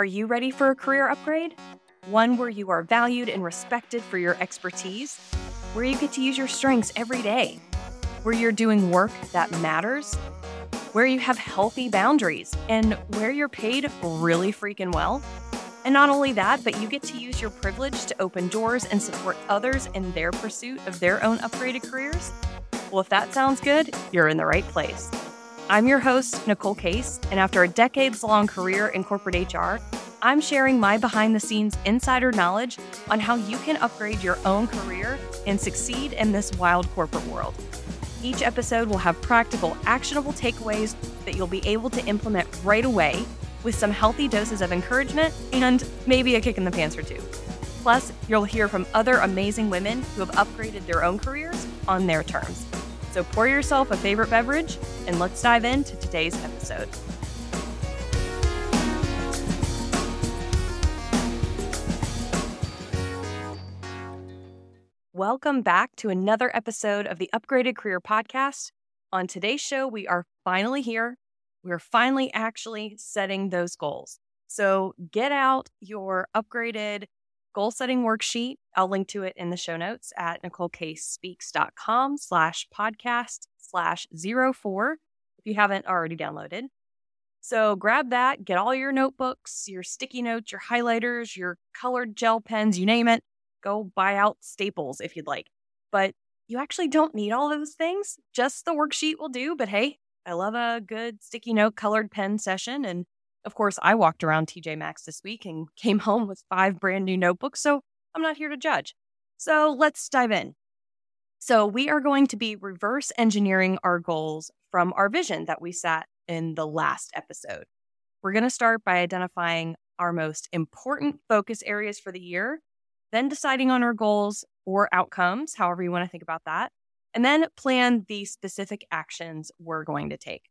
Are you ready for a career upgrade? One where you are valued and respected for your expertise, where you get to use your strengths every day, where you're doing work that matters, where you have healthy boundaries, and where you're paid really freaking well. And not only that, but you get to use your privilege to open doors and support others in their pursuit of their own upgraded careers? Well, if that sounds good, you're in the right place. I'm your host, Nicole Case, and after a decades-long career in corporate HR, I'm sharing my behind-the-scenes insider knowledge on how you can upgrade your own career and succeed in this wild corporate world. Each episode will have practical, actionable takeaways that you'll be able to implement right away with some healthy doses of encouragement and maybe a kick in the pants or two. Plus, you'll hear from other amazing women who have upgraded their own careers on their terms. So pour yourself a favorite beverage and let's dive into today's episode. Welcome back to another episode of the Upgraded Career Podcast. On today's show, we are finally here. We're finally actually setting those goals. So get out your upgraded goal setting worksheet. I'll link to it in the show notes at nicolecasespeaks.com/podcast/04 if you haven't already downloaded. So grab that, get all your notebooks, your sticky notes, your highlighters, your colored gel pens, you name it. Go buy out Staples if you'd like. But you actually don't need all those things. Just the worksheet will do. But hey, I love a good sticky note colored pen session. And of course, I walked around TJ Maxx this week and came home with 5 brand new notebooks. So I'm not here to judge. So let's dive in. So we are going to be reverse engineering our goals from our vision that we set in the last episode. We're going to start by identifying our most important focus areas for the year, then deciding on our goals or outcomes, however you want to think about that, and then plan the specific actions we're going to take.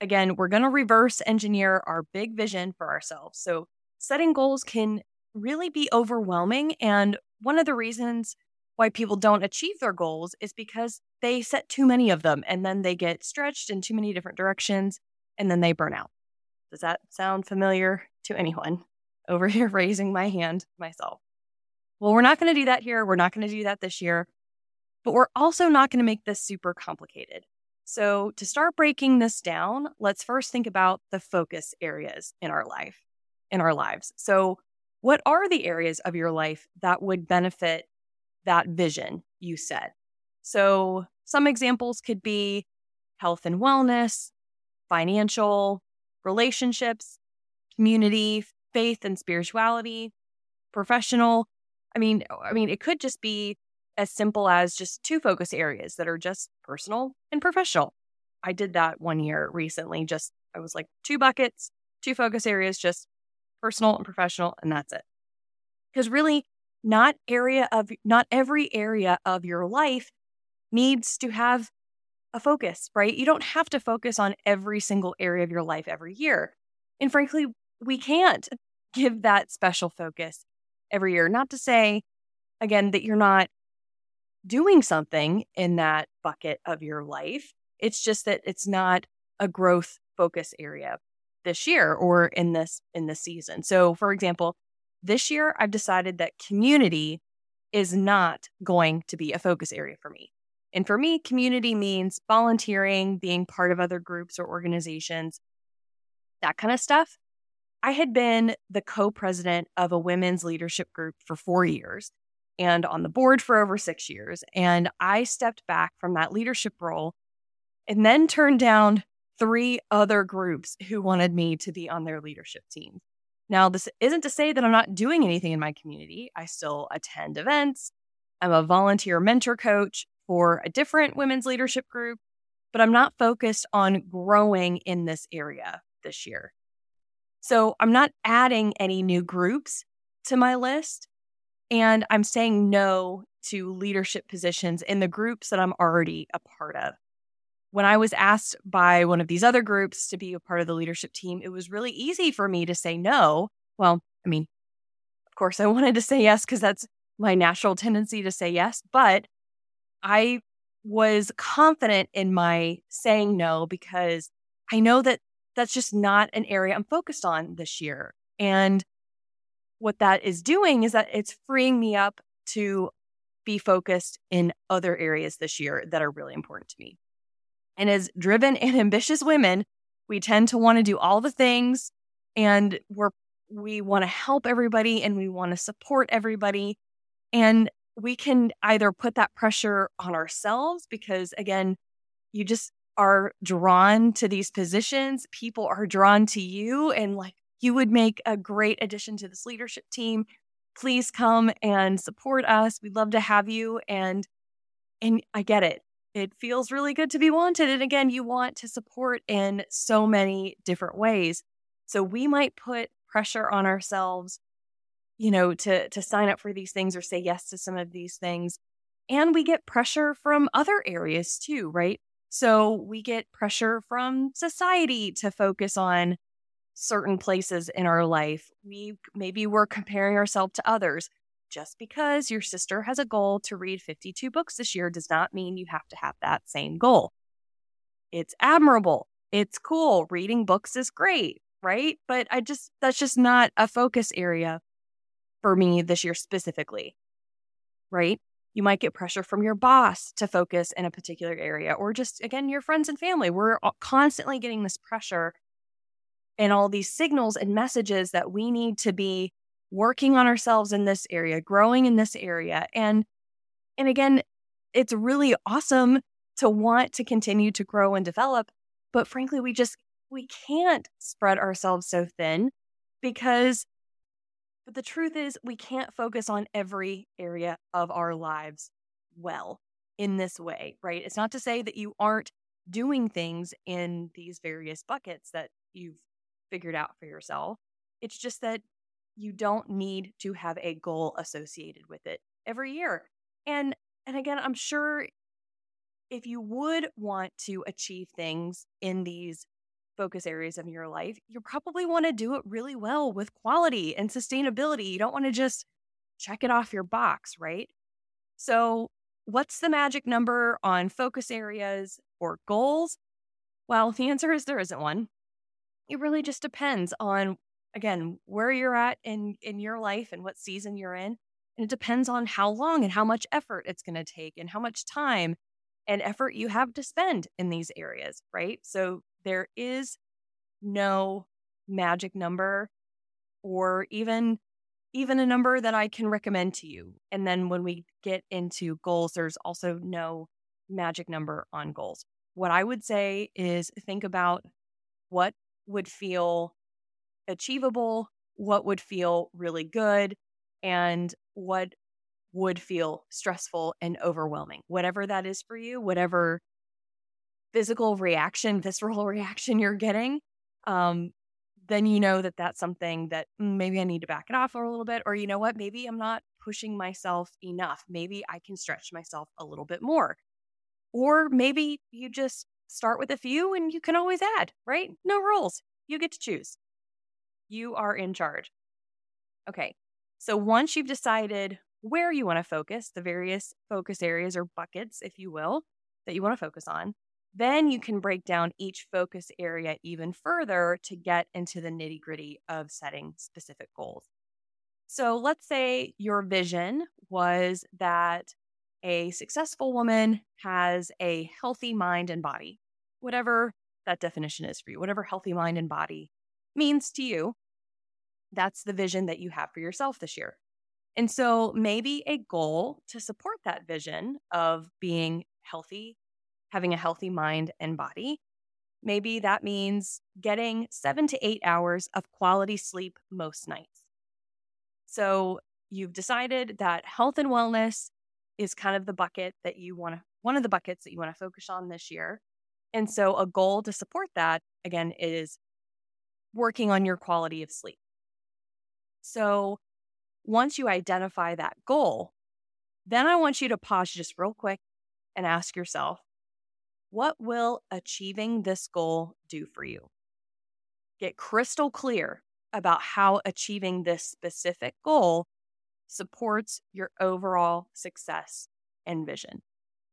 Again, we're going to reverse engineer our big vision for ourselves. So setting goals can really be overwhelming. And one of the reasons why people don't achieve their goals is because they set too many of them and then they get stretched in too many different directions and then they burn out. Does that sound familiar to anyone? Over here raising my hand myself. Well, we're not going to do that here. We're not going to do that this year. But we're also not going to make this super complicated. So to start breaking this down, let's first think about the focus areas in our life, in our lives. So what are the areas of your life that would benefit that vision you set? So some examples could be health and wellness, financial, relationships, community, faith and spirituality, professional. I mean, it could just be as simple as just 2 focus areas that are just personal and professional. I did that one year recently. I was like 2 buckets, 2 focus areas, just personal and professional, and that's it. Because really, not every area of your life needs to have a focus, right? You don't have to focus on every single area of your life every year. And frankly, we can't give that special focus every year. Not to say, again, that you're not doing something in that bucket of your life. It's just that it's not a growth focus area this year or in this season. So for example, this year I've decided that community is not going to be a focus area for me. And for me, community means volunteering, being part of other groups or organizations, that kind of stuff. I had been the co-president of a women's leadership group for 4 years and on the board for over 6 years. And I stepped back from that leadership role and then turned down 3 other groups who wanted me to be on their leadership team. Now, this isn't to say that I'm not doing anything in my community. I still attend events. I'm a volunteer mentor coach for a different women's leadership group, but I'm not focused on growing in this area this year. So I'm not adding any new groups to my list, and I'm saying no to leadership positions in the groups that I'm already a part of. When I was asked by one of these other groups to be a part of the leadership team, it was really easy for me to say no. Well, I mean, of course I wanted to say yes because that's my natural tendency to say yes, but I was confident in my saying no because I know that that's just not an area I'm focused on this year. And what that is doing is that it's freeing me up to be focused in other areas this year that are really important to me. And as driven and ambitious women, we tend to want to do all the things, and we want to help everybody and we want to support everybody. And we can either put that pressure on ourselves because, again, you just are drawn to these positions. People are drawn to you and like, you would make a great addition to this leadership team. Please come and support us. We'd love to have you. And I get it. It feels really good to be wanted. And again, you want to support in so many different ways. So we might put pressure on ourselves, you know, to sign up for these things or say yes to some of these things. And we get pressure from other areas too, right? So we get pressure from society to focus on certain places in our life. Maybe we're comparing ourselves to others. Just because your sister has a goal to read 52 books this year does not mean you have to have that same goal. It's admirable. It's cool. Reading books is great, right? But that's just not a focus area for me this year specifically, right? You might get pressure from your boss to focus in a particular area, or just, again, your friends and family. We're constantly getting this pressure and all these signals and messages that we need to be working on ourselves in this area, growing in this area. And again, it's really awesome to want to continue to grow and develop. But frankly, we can't spread ourselves so thin but the truth is we can't focus on every area of our lives well in this way, right? It's not to say that you aren't doing things in these various buckets that you've figured out for yourself. It's just that you don't need to have a goal associated with it every year. And again, I'm sure if you would want to achieve things in these focus areas of your life, you probably want to do it really well with quality and sustainability. You don't want to just check it off your box, right? So what's the magic number on focus areas or goals? Well, the answer is there isn't one. It really just depends on, again, where you're at in your life and what season you're in. And it depends on how long and how much effort it's going to take and how much time and effort you have to spend in these areas, right? So there is no magic number or even a number that I can recommend to you. And then when we get into goals, there's also no magic number on goals. What I would say is think about what would feel achievable, what would feel really good, and what would feel stressful and overwhelming. Whatever that is for you, whatever physical reaction, visceral reaction you're getting, then you know that that's something that maybe I need to back it off a little bit, or you know what, maybe I'm not pushing myself enough. Maybe I can stretch myself a little bit more. Or maybe you just start with a few and you can always add, right? No rules. You get to choose. You are in charge. Okay, so once you've decided where you want to focus, the various focus areas or buckets, if you will, that you want to focus on, then you can break down each focus area even further to get into the nitty-gritty of setting specific goals. So let's say your vision was that a successful woman has a healthy mind and body, whatever that definition is for you, whatever healthy mind and body means to you. That's the vision that you have for yourself this year. And so maybe a goal to support that vision of being healthy, having a healthy mind and body, maybe that means getting 7 to 8 hours of quality sleep most nights. So you've decided that health and wellness is kind of the bucket that you want to, one of the buckets that you want to focus on this year. And so a goal to support that, again, is working on your quality of sleep. So once you identify that goal, then I want you to pause just real quick and ask yourself, what will achieving this goal do for you? Get crystal clear about how achieving this specific goal supports your overall success and vision.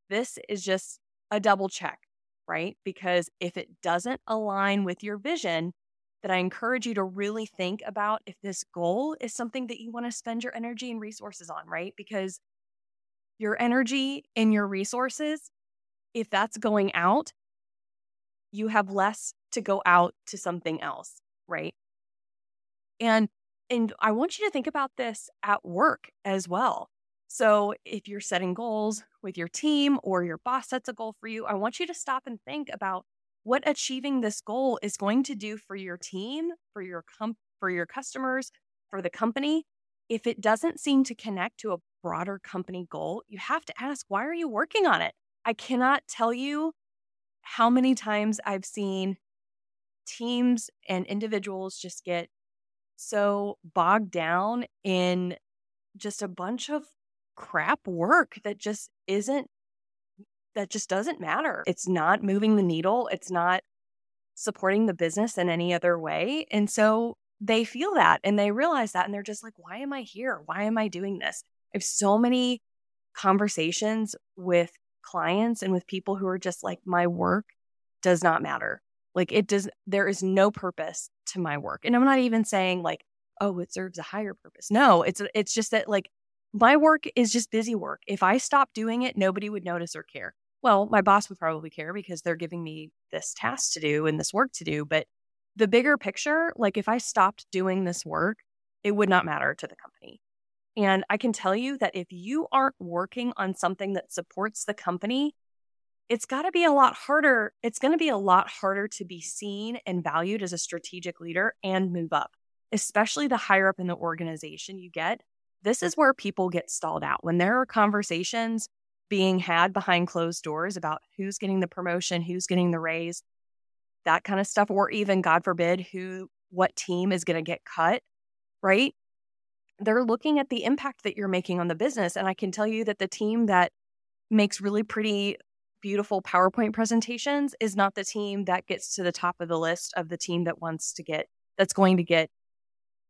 This is just a double check, right? Because if it doesn't align with your vision, that I encourage you to really think about if this goal is something that you want to spend your energy and resources on, right? Because your energy and your resources, if that's going out, you have less to go out to something else, right? And I want you to think about this at work as well. So if you're setting goals with your team or your boss sets a goal for you, I want you to stop and think about what achieving this goal is going to do for your team, for your customers, for the company. If it doesn't seem to connect to a broader company goal, you have to ask, why are you working on it? I cannot tell you how many times I've seen teams and individuals just get so bogged down in just a bunch of crap work that just doesn't matter. It's not moving the needle. It's not supporting the business in any other way. And so they feel that and they realize that and they're just like, why am I here? Why am I doing this? I have so many conversations with clients and with people who are just like, my work does not matter. Like there is no purpose to my work. And I'm not even saying like, oh, it serves a higher purpose. No, it's just that like, my work is just busy work. If I stopped doing it, nobody would notice or care. Well, my boss would probably care because they're giving me this task to do and this work to do. But the bigger picture, like if I stopped doing this work, it would not matter to the company. And I can tell you that if you aren't working on something that supports the company, it's got to be a lot harder. It's going to be a lot harder to be seen and valued as a strategic leader and move up, especially the higher up in the organization you get. This is where people get stalled out. When there are conversations being had behind closed doors about who's getting the promotion, who's getting the raise, that kind of stuff, or even, God forbid, what team is going to get cut, right? They're looking at the impact that you're making on the business. And I can tell you that the team that makes really pretty, beautiful PowerPoint presentations is not the team that gets to the top of the list of the team that that's going to get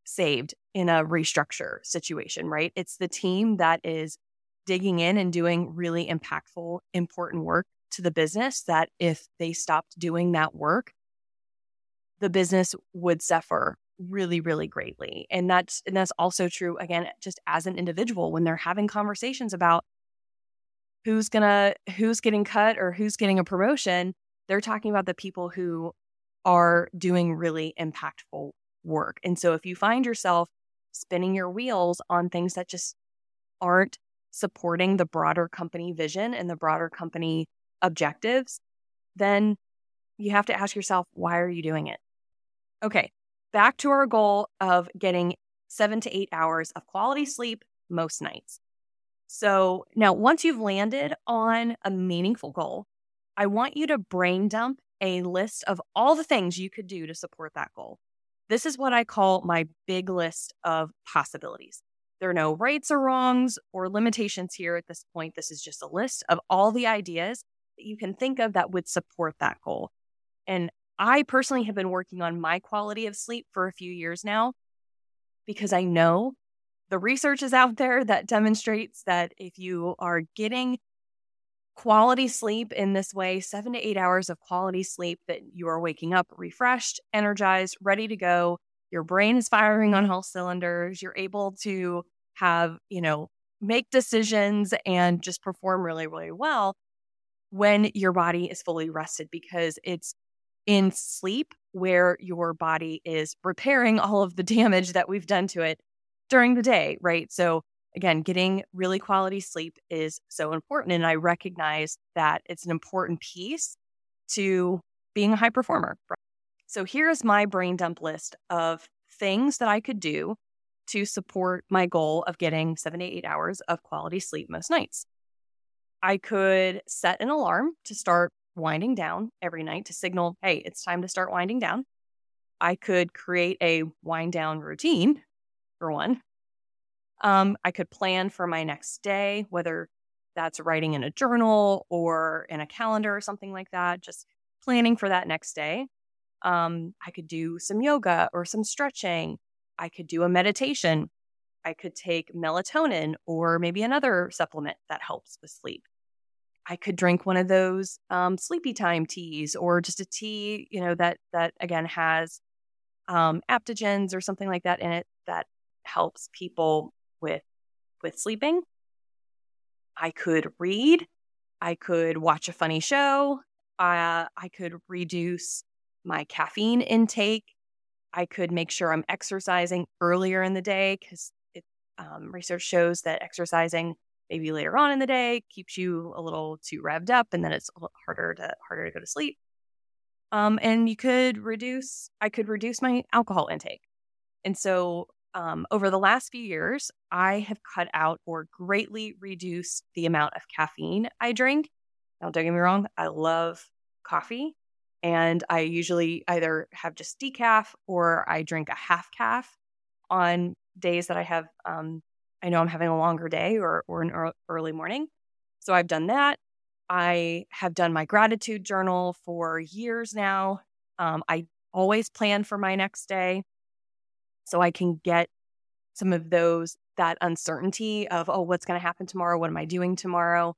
saved in a restructure situation, right? It's the team that is digging in and doing really impactful, important work to the business that if they stopped doing that work, the business would suffer really, really greatly. And that's also true, again, just as an individual, when they're having conversations about who's getting cut or who's getting a promotion, they're talking about the people who are doing really impactful work. And so if you find yourself spinning your wheels on things that just aren't supporting the broader company vision and the broader company objectives, then you have to ask yourself, why are you doing it? Okay, back to our goal of getting 7 to 8 hours of quality sleep most nights. So now once you've landed on a meaningful goal, I want you to brain dump a list of all the things you could do to support that goal. This is what I call my big list of possibilities. There are no rights or wrongs or limitations here at this point. This is just a list of all the ideas that you can think of that would support that goal. And I personally have been working on my quality of sleep for a few years now because I know the research is out there that demonstrates that if you are getting quality sleep in this way, 7 to 8 hours of quality sleep, that you are waking up refreshed, energized, ready to go. Your brain is firing on all cylinders. You're able to have, make decisions and just perform really, really well when your body is fully rested, because it's in sleep where your body is repairing all of the damage that we've done to it during the day, right? So again, getting really quality sleep is so important. And I recognize that it's an important piece to being a high performer. So here is my brain dump list of things that I could do to support my goal of getting 7 to 8 hours of quality sleep most nights. I could set an alarm to start winding down every night to signal, hey, it's time to start winding down. I could create a wind down routine, for one. I could plan for my next day, whether that's writing in a journal or in a calendar or something like that, just planning for that next day. I could do some yoga or some stretching. I could do a meditation. I could take melatonin or maybe another supplement that helps with sleep. I could drink one of those sleepy time teas or just a tea, that again has aptogens or something like that in it that helps people with sleeping. I could read. I could watch a funny show. I could reduce my caffeine intake. I could make sure I'm exercising earlier in the day because research shows that exercising maybe later on in the day keeps you a little too revved up, and then it's harder to go to sleep. And I could reduce my alcohol intake. And so over the last few years, I have cut out or greatly reduced the amount of caffeine I drink. Now, don't get me wrong, I love coffee, and I usually either have just decaf or I drink a half calf on days that I have, I know I'm having a longer day or an early morning. So I've done that. I have done my gratitude journal for years now. I always plan for my next day so I can get some of that uncertainty of, oh, what's going to happen tomorrow? What am I doing tomorrow?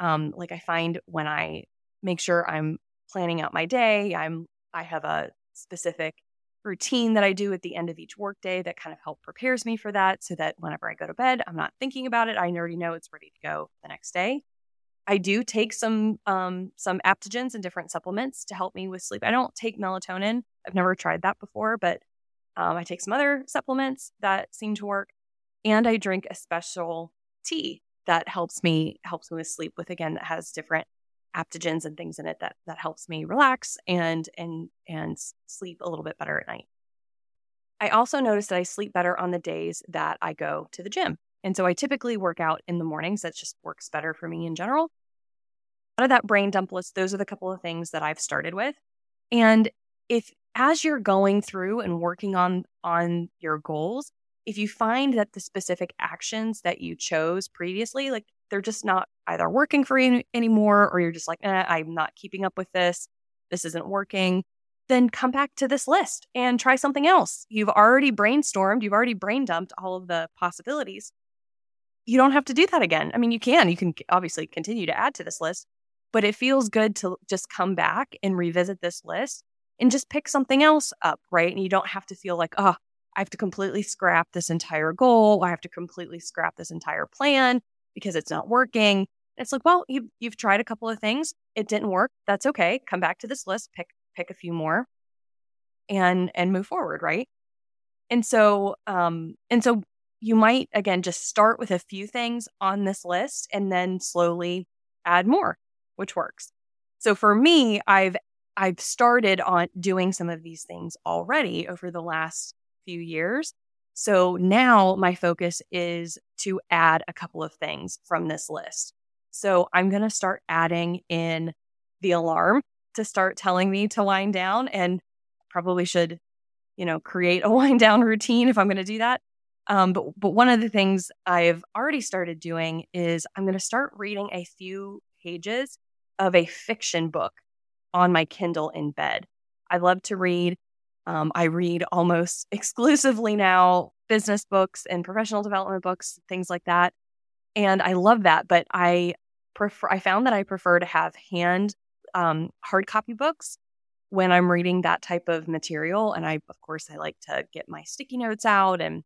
Like I find when I make sure I'm planning out my day, I have a specific routine that I do at the end of each workday that kind of prepares me for that, so that whenever I go to bed, I'm not thinking about it. I already know it's ready to go the next day. I do take some aptogens and different supplements to help me with sleep. I don't take melatonin. I've never tried that before, but I take some other supplements that seem to work, and I drink a special tea that helps me with sleep. With again, that has different aptogens and things in it that helps me relax and sleep a little bit better at night. I also notice that I sleep better on the days that I go to the gym. And so I typically work out in the mornings. That just works better for me in general. Out of that brain dump list, those are the couple of things that I've started with. And if as you're going through and working on your goals, if you find that the specific actions that you chose previously, like they're just not either working for you anymore, or you're just like, I'm not keeping up with this. This isn't working. Then come back to this list and try something else. You've already brainstormed. You've already brain dumped all of the possibilities. You don't have to do that again. I mean, you can obviously continue to add to this list, but it feels good to just come back and revisit this list and just pick something else up, right? And you don't have to feel like, oh, I have to completely scrap this entire goal. I have to completely scrap this entire plan because it's not working. It's like, well, you've tried a couple of things. It didn't work. That's okay. Come back to this list, pick a few more, and move forward, right? And so you might, again, just start with a few things on this list and then slowly add more, which works. So for me, I've started on doing some of these things already over the last few years. So now my focus is to add a couple of things from this list. So I'm going to start adding in the alarm to start telling me to wind down, and probably should, create a wind down routine if I'm going to do that. But one of the things I've already started doing is I'm going to start reading a few pages of a fiction book on my Kindle in bed. I love to read. I read almost exclusively now business books and professional development books, things like that. And I love that, but I found that I prefer to have hard copy books when I'm reading that type of material. And I like to get my sticky notes out and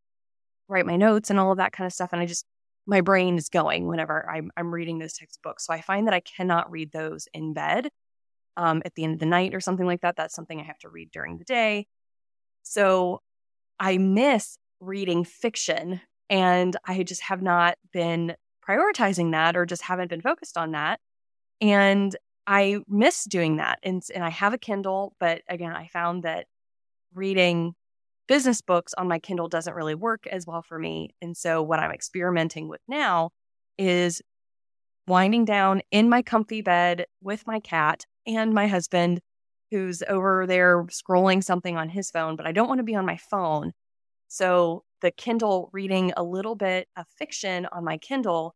write my notes and all of that kind of stuff. And my brain is going whenever I'm reading those types of books. So I find that I cannot read those in bed at the end of the night or something like that. That's something I have to read during the day. So I miss reading fiction, and I just have not been prioritizing that, or just haven't been focused on that. And I miss doing that, and I have a Kindle, but again, I found that reading business books on my Kindle doesn't really work as well for me. And so what I'm experimenting with now is winding down in my comfy bed with my cat and my husband, who's over there scrolling something on his phone, but I don't want to be on my phone. So the Kindle, reading a little bit of fiction on my Kindle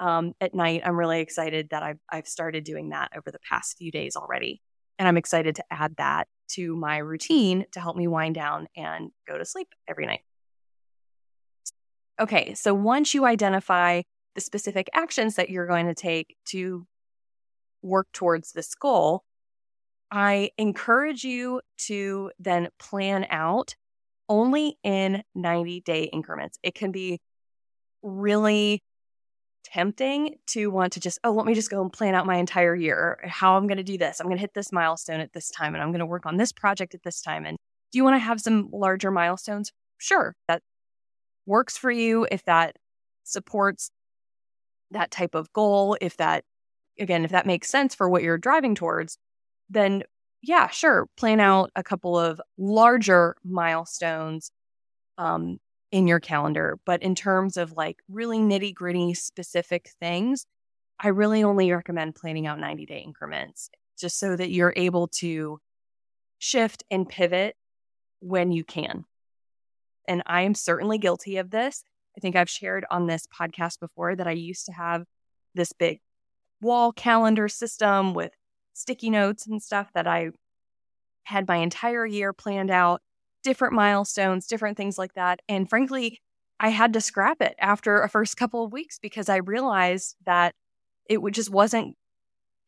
at night, I'm really excited that I've started doing that over the past few days already. And I'm excited to add that to my routine to help me wind down and go to sleep every night. Okay, so once you identify the specific actions that you're going to take to work towards this goal, I encourage you to then plan out only in 90-day increments. It can be really tempting to want to just, oh, let me just go and plan out my entire year, how I'm going to do this. I'm going to hit this milestone at this time, and I'm going to work on this project at this time. And do you want to have some larger milestones? Sure, that works for you if that supports that type of goal. If that, again, if that makes sense for what you're driving towards, then yeah, sure, plan out a couple of larger milestones in your calendar. But in terms of like really nitty gritty specific things, I really only recommend planning out 90-day increments just so that you're able to shift and pivot when you can. And I am certainly guilty of this. I think I've shared on this podcast before that I used to have this big wall calendar system with sticky notes and stuff that I had my entire year planned out, different milestones, different things like that. And frankly, I had to scrap it after a first couple of weeks because I realized that it just wasn't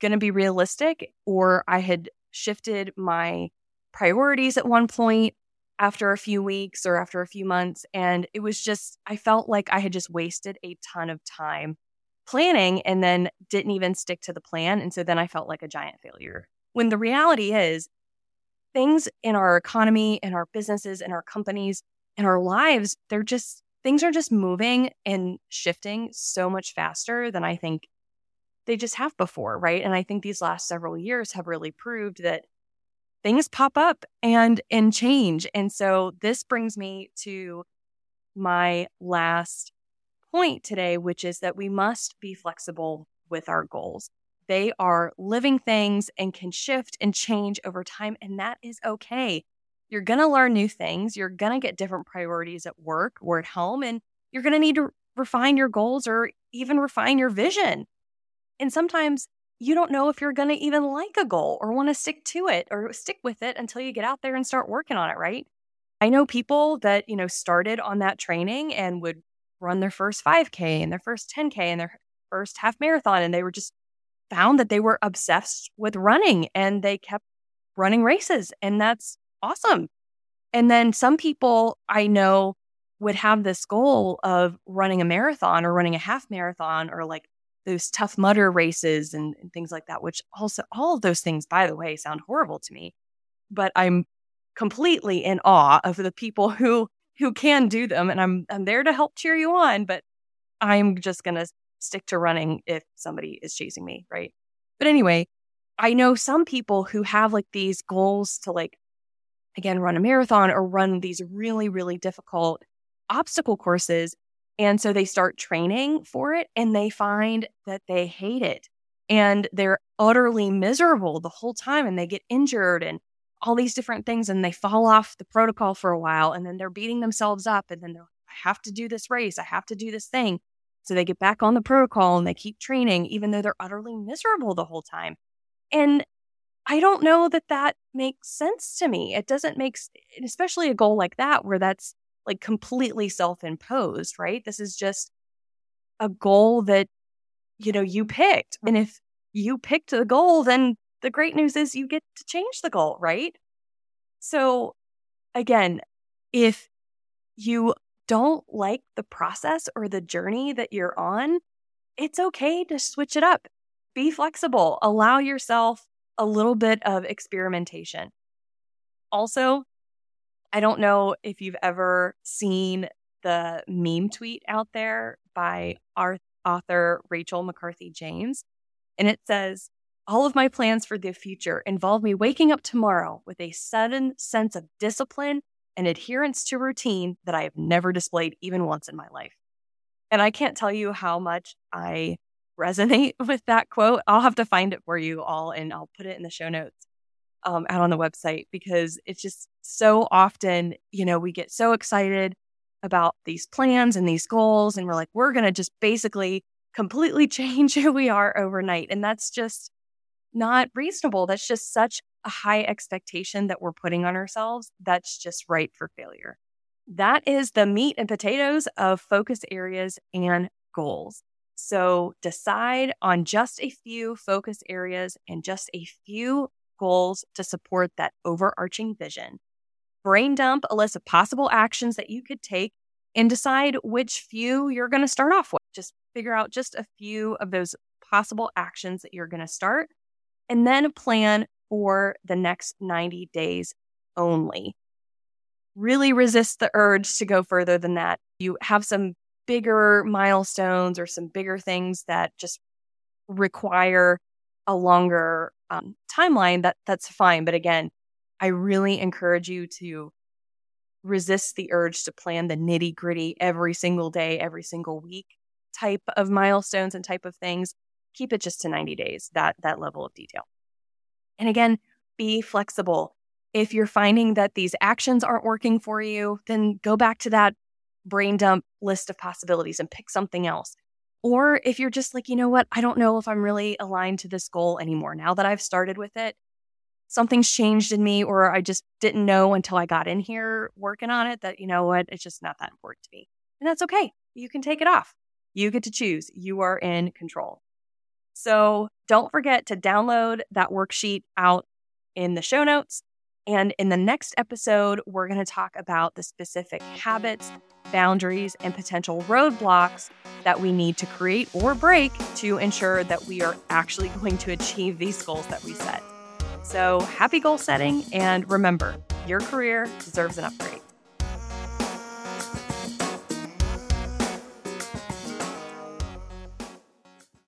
going to be realistic, or I had shifted my priorities at one point after a few weeks or after a few months. And it was just, I felt like I had just wasted a ton of time planning and then didn't even stick to the plan. And so then I felt like a giant failure. When the reality is, things in our economy, in our businesses, in our companies, in our lives, things are just moving and shifting so much faster than I think they just have before, right? And I think these last several years have really proved that things pop up and change. And so this brings me to my last point today, which is that we must be flexible with our goals. They are living things and can shift and change over time, and that is okay. You're going to learn new things. You're going to get different priorities at work or at home, and you're going to need to refine your goals or even refine your vision. And sometimes you don't know if you're going to even like a goal or want to stick to it or stick with it until you get out there and start working on it, right? I know people that, started on that training and would run their first 5K and their first 10K and their first half marathon, and they were just found that they were obsessed with running and they kept running races, and that's awesome. And then some people I know would have this goal of running a marathon or running a half marathon or like those Tough Mudder races and things like that, which also all of those things, by the way, sound horrible to me. But I'm completely in awe of the people who can do them. And I'm there to help cheer you on, but I'm just going to stick to running if somebody is chasing me, right? But anyway, I know some people who have like these goals to like, again, run a marathon or run these really, really difficult obstacle courses. And so they start training for it and they find that they hate it and they're utterly miserable the whole time, and they get injured and all these different things, and they fall off the protocol for a while, and then they're beating themselves up, and then they're like, I have to do this race. I have to do this thing. So they get back on the protocol and they keep training even though they're utterly miserable the whole time. And I don't know that that makes sense to me. It doesn't make, especially a goal like that where that's like completely self-imposed, right? This is just a goal that, you picked. And if you picked the goal, then the great news is you get to change the goal, right? So again, if you don't like the process or the journey that you're on, it's okay to switch it up. Be flexible. Allow yourself a little bit of experimentation. Also, I don't know if you've ever seen the meme tweet out there by our author Rachel McCarthy James. And it says, all of my plans for the future involve me waking up tomorrow with a sudden sense of discipline and adherence to routine that I have never displayed even once in my life. And I can't tell you how much I resonate with that quote. I'll have to find it for you all, and I'll put it in the show notes. Out on the website, because it's just so often, we get so excited about these plans and these goals, and we're like, we're going to just basically completely change who we are overnight. And that's just not reasonable. That's just such a high expectation that we're putting on ourselves. That's just right for failure. That is the meat and potatoes of focus areas and goals. So decide on just a few focus areas and just a few goals to support that overarching vision. Brain dump a list of possible actions that you could take and decide which few you're going to start off with. Just figure out just a few of those possible actions that you're going to start, and then plan for the next 90 days only. Really resist the urge to go further than that. You have some bigger milestones or some bigger things that just require a longer timeline, that's fine. But again, I really encourage you to resist the urge to plan the nitty gritty every single day, every single week type of milestones and type of things. Keep it just to 90 days, that level of detail. And again, be flexible. If you're finding that these actions aren't working for you, then go back to that brain dump list of possibilities and pick something else. Or if you're just like, you know what, I don't know if I'm really aligned to this goal anymore. Now that I've started with it, something's changed in me, or I just didn't know until I got in here working on it that, you know what, it's just not that important to me. And that's okay. You can take it off. You get to choose. You are in control. So don't forget to download that worksheet out in the show notes. And in the next episode, we're going to talk about the specific habits, boundaries, and potential roadblocks that we need to create or break to ensure that we are actually going to achieve these goals that we set. So happy goal setting, and remember, your career deserves an upgrade.